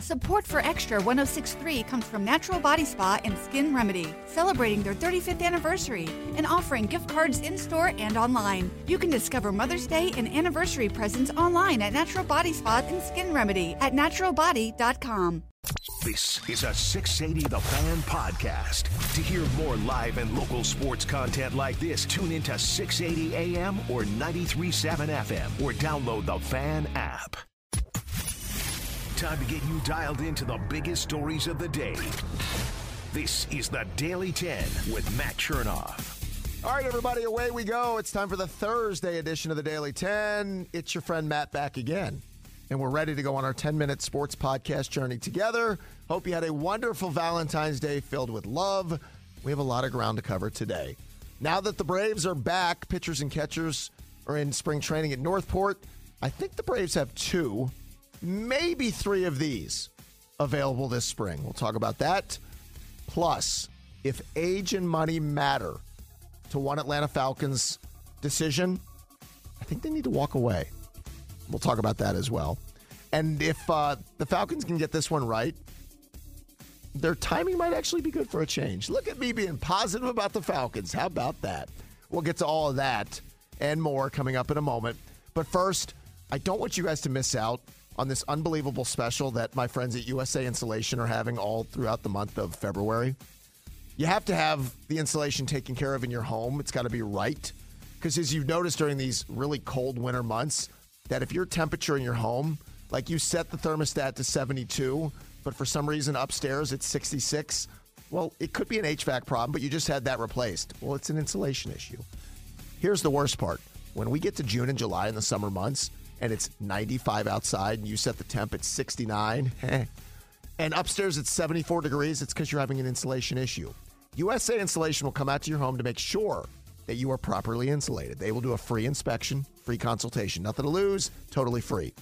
Support for Extra 106.3 comes from Natural Body Spa and Skin Remedy, celebrating their 35th anniversary and offering gift cards in-store and online. You can discover Mother's Day and anniversary presents online at Natural Body Spa and Skin Remedy at naturalbody.com. This is a 680 The Fan podcast. To hear more live and local sports content like this, tune into 680 AM or 93.7 FM or download the Fan app. Time to get you dialed into the biggest stories of the day. This is The Daily 10 with Matt Chernoff. All right, everybody, away we go. It's time for the Thursday edition of The Daily 10. It's your friend Matt back again. And we're ready to go on our 10-minute sports podcast journey together. Hope you had a wonderful Valentine's Day filled with love. We have a lot of ground to cover today. Now that the Braves are back, pitchers and catchers are in spring training at Northport. I think the Braves have two, maybe three of these available this spring. We'll talk about that. Plus, if age and money matter to one Atlanta Falcons decision, I think they need to walk away. We'll talk about that as well. And if the Falcons can get this one right, their timing might actually be good for a change. Look at me being positive about the Falcons. How about that? We'll get to all of that and more coming up in a moment. But first, I don't want you guys to miss out on this unbelievable special that my friends at USA Insulation are having all throughout the month of February. You have to have the insulation taken care of in your home. It's got to be right. Because as you've noticed during these really cold winter months, that if your temperature in your home, like you set the thermostat to 72, but for some reason upstairs it's 66, well, it could be an HVAC problem, but you just had that replaced. Well, it's an insulation issue. Here's the worst part. When we get to June and July in the summer months, and it's 95 outside, and you set the temp at 69, and upstairs it's 74 degrees, it's because you're having an insulation issue. USA Insulation will come out to your home to make sure that you are properly insulated. They will do a free inspection, free consultation. Nothing to lose, totally free.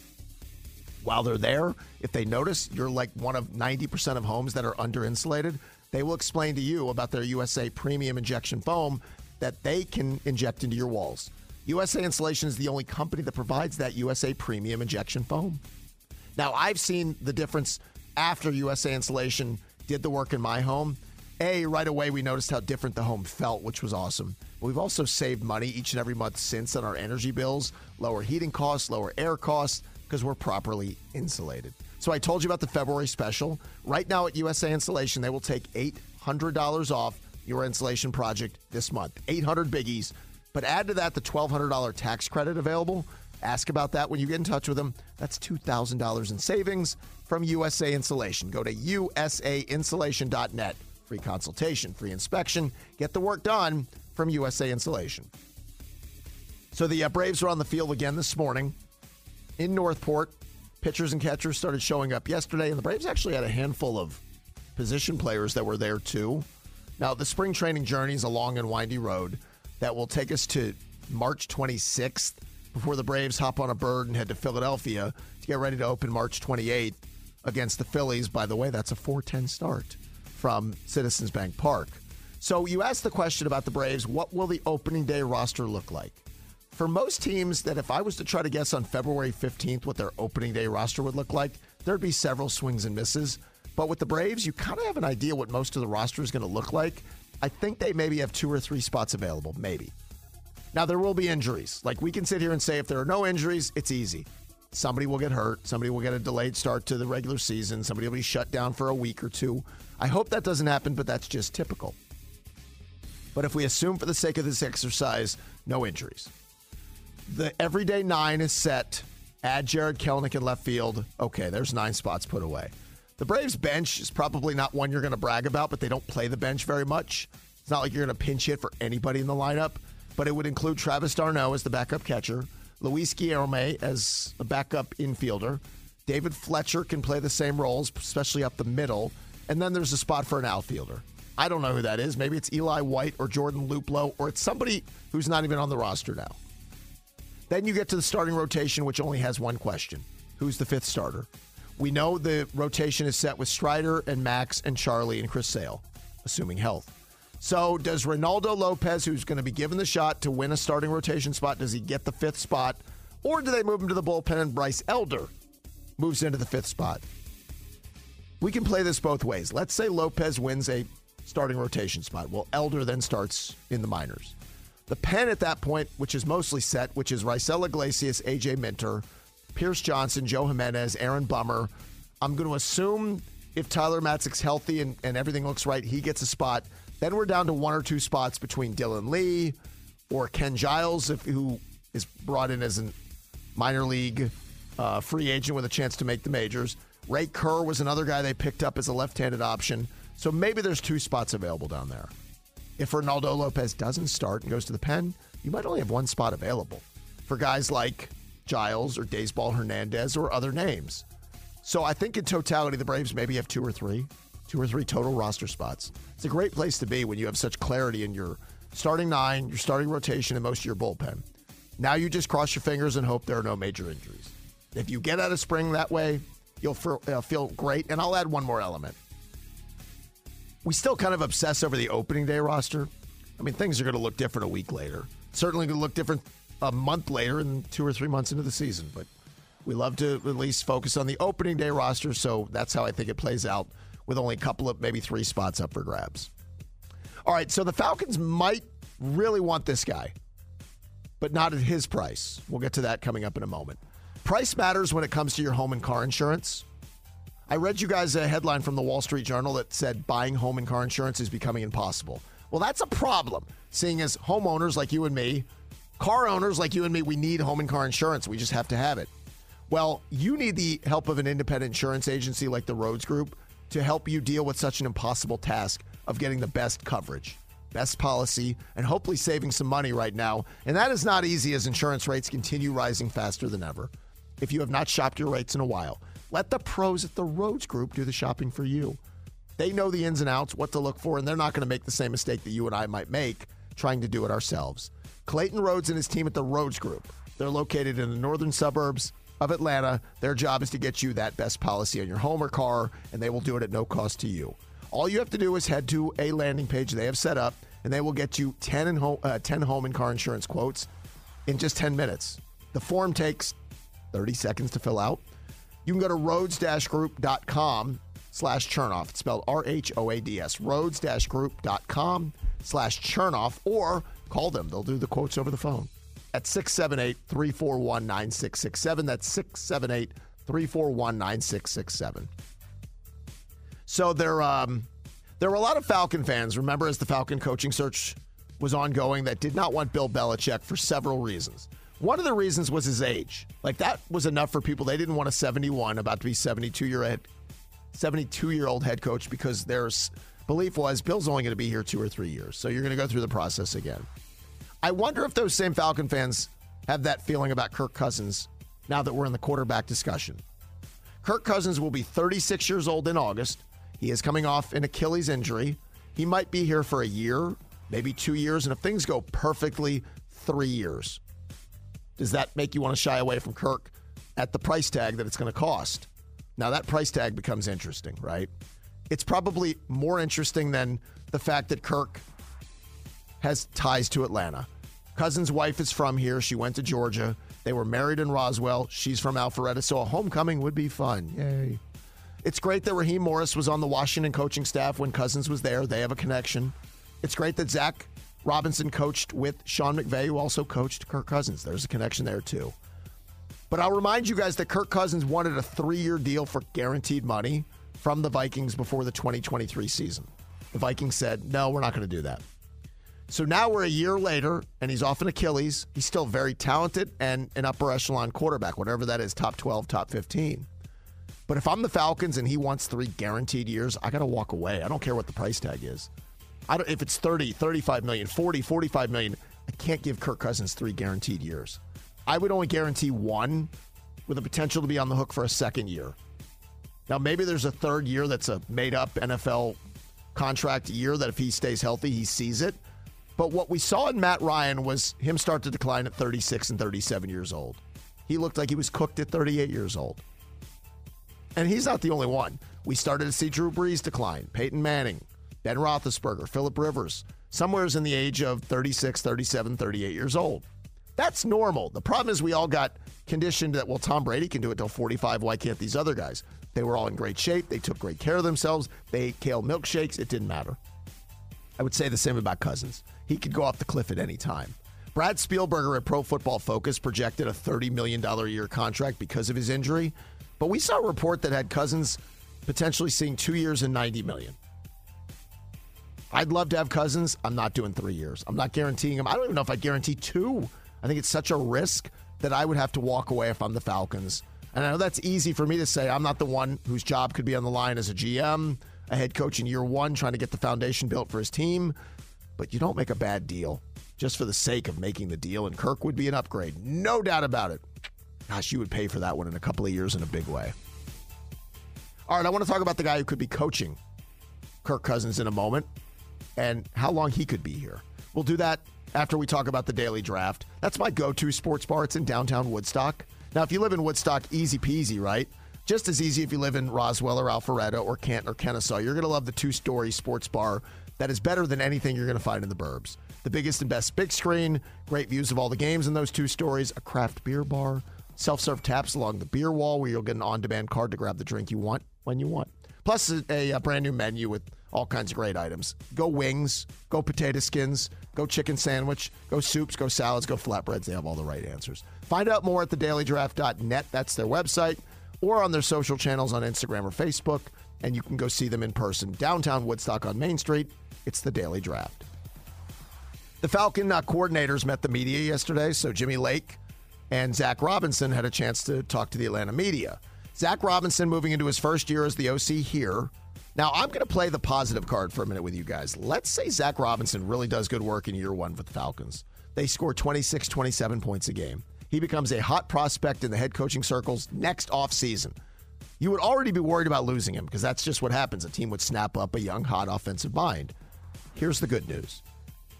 While they're there, if they notice you're like one of 90% of homes that are under-insulated, they will explain to you about their USA Premium Injection Foam that they can inject into your walls. USA Insulation is the only company that provides that USA Premium Injection Foam. Now, I've seen the difference after USA Insulation did the work in my home. Right away we noticed how different the home felt, which was awesome. But we've also saved money each and every month since on our energy bills, lower heating costs, lower air costs, because we're properly insulated. So I told you about the February special. Right now at USA Insulation, they will take $800 off your insulation project this month. 800 biggies. But add to that the $1,200 tax credit available. Ask about that when you get in touch with them. That's $2,000 in savings from USA Insulation. Go to usainsulation.net. Free consultation, free inspection. Get the work done from USA Insulation. So the Braves are on the field again this morning in Northport. Pitchers and catchers started showing up yesterday, and the Braves actually had a handful of position players that were there too. Now, the spring training journey is a long and windy road that will take us to March 26th before the Braves hop on a bird and head to Philadelphia to get ready to open March 28th against the Phillies. By the way, that's a 4:10 start from Citizens Bank Park. So you asked the question about the Braves, what will the opening day roster look like? For most teams that if I was to try to guess on February 15th what their opening day roster would look like, there'd be several swings and misses. But with the Braves, you kind of have an idea what most of the roster is going to look like. I think they maybe have two or three spots available, maybe. Now, there will be injuries. Like, we can sit here and say if there are no injuries, it's easy. Somebody will get hurt. Somebody will get a delayed start to the regular season. Somebody will be shut down for a week or two. I hope that doesn't happen, but that's just typical. But if we assume for the sake of this exercise, no injuries. The everyday nine is set. Add Jared Kelnick in left field. Okay, there's nine spots put away. The Braves bench is probably not one you're going to brag about, but they don't play the bench very much. It's not like you're going to pinch hit for anybody in the lineup, but it would include Travis d'Arnaud as the backup catcher, Luis Guillorme as a backup infielder. David Fletcher can play the same roles, especially up the middle. And then there's a spot for an outfielder. I don't know who that is. Maybe it's Eli White or Jordan Luplow, or it's somebody who's not even on the roster now. Then you get to the starting rotation, which only has one question. Who's the fifth starter? We know the rotation is set with Strider and Max and Charlie and Chris Sale, assuming health. So does Ronaldo Lopez, who's going to be given the shot to win a starting rotation spot, does he get the fifth spot? Or do they move him to the bullpen and Bryce Elder moves into the fifth spot? we can play this both ways. Let's say Lopez wins a starting rotation spot. Well, Elder then starts in the minors. The pen at that point, which is mostly set, which is Rysell Iglesias, A.J. Minter, Pierce Johnson, Joe Jimenez, Aaron Bummer. I'm going to assume if Tyler Matzek's healthy and everything looks right, he gets a spot. Then we're down to one or two spots between Dylan Lee or Ken Giles, who is brought in as a minor league free agent with a chance to make the majors. Ray Kerr was another guy they picked up as a left-handed option. So maybe there's two spots available down there. If Ronaldo Lopez doesn't start and goes to the pen, you might only have one spot available for guys like Giles or Daysball Hernandez or other names. So I think in totality, the Braves maybe have two or three total roster spots. It's a great place to be when you have such clarity in your starting nine, your starting rotation, and most of your bullpen. Now you just cross your fingers and hope there are no major injuries. If you get out of spring that way, you'll feel great. And I'll add one more element. We still kind of obsess over the opening day roster. I mean, things are going to look different a week later. Certainly going to look different a month later and 2 or 3 months into the season. But we love to at least focus on the opening day roster. So that's how I think it plays out with only a couple of maybe 3 spots up for grabs. All right, so the Falcons might really want this guy, but not at his price. We'll get to that coming up in a moment. Price matters when it comes to your home and car insurance. I read you guys a headline from the Wall Street Journal that said buying home and car insurance is becoming impossible. Well, that's a problem, seeing as homeowners like you and me, car owners like you and me, we need home and car insurance. We just have to have it. Well, you need the help of an independent insurance agency like the Rhoads Group to help you deal with such an impossible task of getting the best coverage, best policy, and hopefully saving some money right now. And that is not easy as insurance rates continue rising faster than ever. If you have not shopped your rates in a while, let the pros at the Rhoads Group do the shopping for you. They know the ins and outs, what to look for, and they're not going to make the same mistake that you and I might make trying to do it ourselves. Clayton Rhoads and his team at the Rhoads Group, they're located in the northern suburbs of Atlanta. Their job is to get you that best policy on your home or car, and they will do it at no cost to you. All you have to do is head to a landing page they have set up, and they will get you 10 home and car insurance quotes in just 10 minutes. The form takes 30 seconds to fill out. You can go to Rhoads-group.com/Chernoff. It's spelled R-H-O-A-D-S. Rhoads-group.com/Chernoff. Or call them. They'll do the quotes over the phone at 678-341-9667. That's 678-341-9667. So there were a lot of Falcon fans, remember, as the Falcon coaching search was ongoing, that did not want Bill Belichick for several reasons. One of the reasons was his age. Like, that was enough for people. They didn't want a 71, about to be 72-year-old head coach, because their belief was Bill's only going to be here 2 or 3 years. So you're going to go through the process again. I wonder if those same Falcon fans have that feeling about Kirk Cousins now that we're in the quarterback discussion. Kirk Cousins will be 36 years old in August. He is coming off an Achilles injury. He might be here for a year, maybe 2 years, and if things go perfectly, 3 years. Does that make you want to shy away from Kirk at the price tag that it's going to cost? Now, that price tag becomes interesting, right? It's probably more interesting than the fact that Kirk has ties to Atlanta. Cousin's wife is from here. She went to Georgia. They were married in Roswell. She's from Alpharetta, so a homecoming would be fun. Yay. It's great that Raheem Morris was on the Washington coaching staff when Cousins was there. They have a connection. It's great that Zach Robinson coached with Sean McVay, who also coached Kirk Cousins. There's a connection there, too. But I'll remind you guys that Kirk Cousins wanted a 3-year deal for guaranteed money from the Vikings before the 2023 season. The Vikings said, no, we're not going to do that. So now we're a year later, and he's off an Achilles. He's still very talented and an upper echelon quarterback, whatever that is, top 12, top 15. But if I'm the Falcons and he wants 3 guaranteed years, I got to walk away. I don't care what the price tag is. If it's 30, 35 million, 40, 45 million, I can't give Kirk Cousins 3 guaranteed years. I would only guarantee 1 with the potential to be on the hook for a 2nd year. Now, maybe there's a 3rd year that's a made-up NFL contract year that if he stays healthy, he sees it. But what we saw in Matt Ryan was him start to decline at 36 and 37 years old. He looked like he was cooked at 38 years old. And he's not the only one. We started to see Drew Brees decline, Peyton Manning, Ben Roethlisberger, Phillip Rivers, somewhere's in the age of 36, 37, 38 years old. That's normal. The problem is we all got conditioned that, well, Tom Brady can do it till 45. Why can't these other guys? They were all in great shape. They took great care of themselves. They ate kale milkshakes. It didn't matter. I would say the same about Cousins. He could go off the cliff at any time. Brad Spielberger at Pro Football Focus projected a $30 million a year contract because of his injury, but we saw a report that had Cousins potentially seeing 2 years and $90 million. I'd love to have Cousins. I'm not doing 3 years. I'm not guaranteeing him. I don't even know if I'd guarantee two. I think it's such a risk that I would have to walk away if I'm the Falcons. And I know that's easy for me to say. I'm not the one whose job could be on the line as a GM, a head coach in year one, trying to get the foundation built for his team. But you don't make a bad deal just for the sake of making the deal. And Kirk would be an upgrade. No doubt about it. Gosh, you would pay for that one in a couple of years in a big way. All right, I want to talk about the guy who could be coaching Kirk Cousins in a moment and how long he could be here. We'll do that after we talk about the Daily Draft. That's my go-to sports bar. It's in downtown Woodstock. Now, if you live in Woodstock, easy peasy, right? Just as easy if you live in Roswell or Alpharetta or Canton or Kennesaw. You're going to love the two-story sports bar that is better than anything you're going to find in the burbs. The biggest and best big screen, great views of all the games in those two stories, a craft beer bar, self-serve taps along the beer wall where you'll get an on-demand card to grab the drink you want when you want. Plus a brand new menu with all kinds of great items. Go wings, go potato skins, go chicken sandwich, go soups, go salads, go flatbreads. They have all the right answers. Find out more at thedailydraft.net. That's their website, or on their social channels on Instagram or Facebook, and you can go see them in person. Downtown Woodstock on Main Street, it's the Daily Draft. The Falcon coordinators met the media yesterday, so Jimmy Lake and Zach Robinson had a chance to talk to the Atlanta media. Zach Robinson moving into his first year as the OC here. Now, I'm going to play the positive card for a minute with you guys. Let's say Zach Robinson really does good work in year one with the Falcons. They score 26, 27 points a game. He becomes a hot prospect in the head coaching circles next offseason. You would already be worried about losing him because that's just what happens. A team would snap up a young, hot offensive mind. Here's the good news.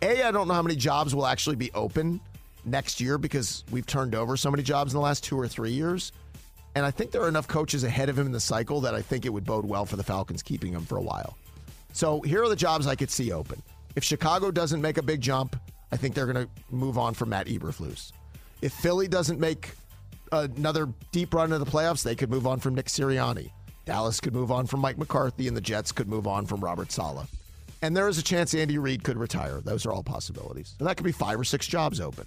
I don't know how many jobs will actually be open next year because we've turned over so many jobs in the last 2 or 3 years. And I think there are enough coaches ahead of him in the cycle that I think it would bode well for the Falcons keeping him for a while. So here are the jobs I could see open. If Chicago doesn't make a big jump, I think they're going to move on from Matt Eberflus. If Philly doesn't make another deep run into the playoffs, they could move on from Nick Sirianni. Dallas could move on from Mike McCarthy, and the Jets could move on from Robert Saleh. And there is a chance Andy Reid could retire. Those are all possibilities. And that could be 5 or 6 jobs open.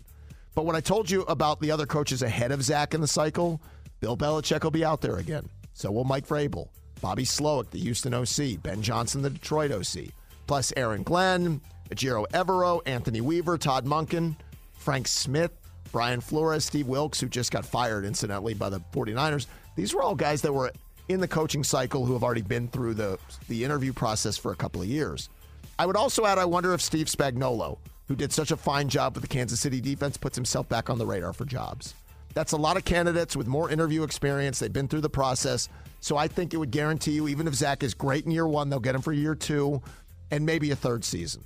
But when I told you about the other coaches ahead of Zach in the cycle, Bill Belichick will be out there again. So will Mike Vrabel, Bobby Slowick, the Houston OC, Ben Johnson, the Detroit OC, plus Aaron Glenn, Ajero Evero, Anthony Weaver, Todd Monken, Frank Smith, Brian Flores, Steve Wilkes, who just got fired, incidentally, by the 49ers. These were all guys that were in the coaching cycle who have already been through the interview process for a couple of years. I would also add, I wonder if Steve Spagnuolo, who did such a fine job with the Kansas City defense, puts himself back on the radar for jobs. That's a lot of candidates with more interview experience. They've been through the process. So I think it would guarantee you, even if Zach is great in year one, they'll get him for year two and maybe a third season.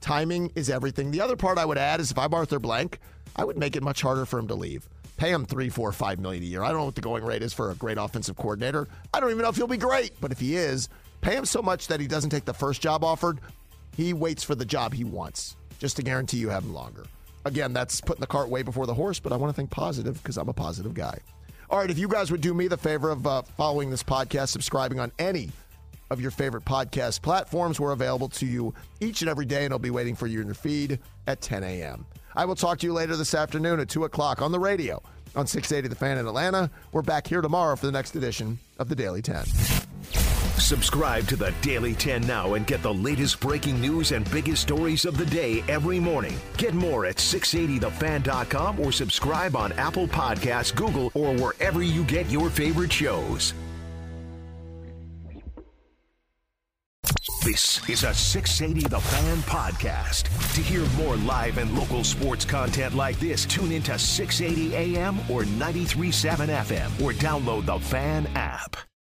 Timing is everything. The other part I would add is if I'm Arthur Blank, I would make it much harder for him to leave. Pay him $3, $4, $5 million a year. I don't know what the going rate is for a great offensive coordinator. I don't even know if he'll be great, but if he is, pay him so much that he doesn't take the first job offered. He waits for the job he wants just to guarantee you have him longer. Again, that's putting the cart way before the horse, but I want to think positive because I'm a positive guy. All right, if you guys would do me the favor of following this podcast, subscribing on any of your favorite podcast platforms, we're available to you each and every day, and I'll be waiting for you in your feed at 10 a.m. I will talk to you later this afternoon at 2 o'clock on the radio on 680 The Fan in Atlanta. We're back here tomorrow for the next edition of The Daily 10. Subscribe to The Daily 10 now and get the latest breaking news and biggest stories of the day every morning. Get more at 680thefan.com or subscribe on Apple Podcasts, Google, or wherever you get your favorite shows. This is a 680 The Fan podcast. To hear more live and local sports content like this, tune into 680 AM or 93.7 FM or download the Fan app.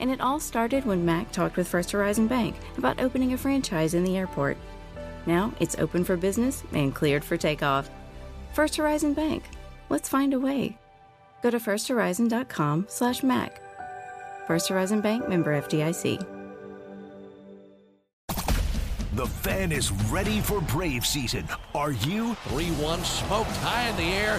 and it all started when Mac talked with First Horizon Bank about opening a franchise in the airport. Now it's open for business and cleared for takeoff. First Horizon Bank. Let's find a way. Go to firsthorizon.com/Mac. First Horizon Bank, member FDIC. The fan is ready for Brave season. Are you? 3-1 smoked high in the air,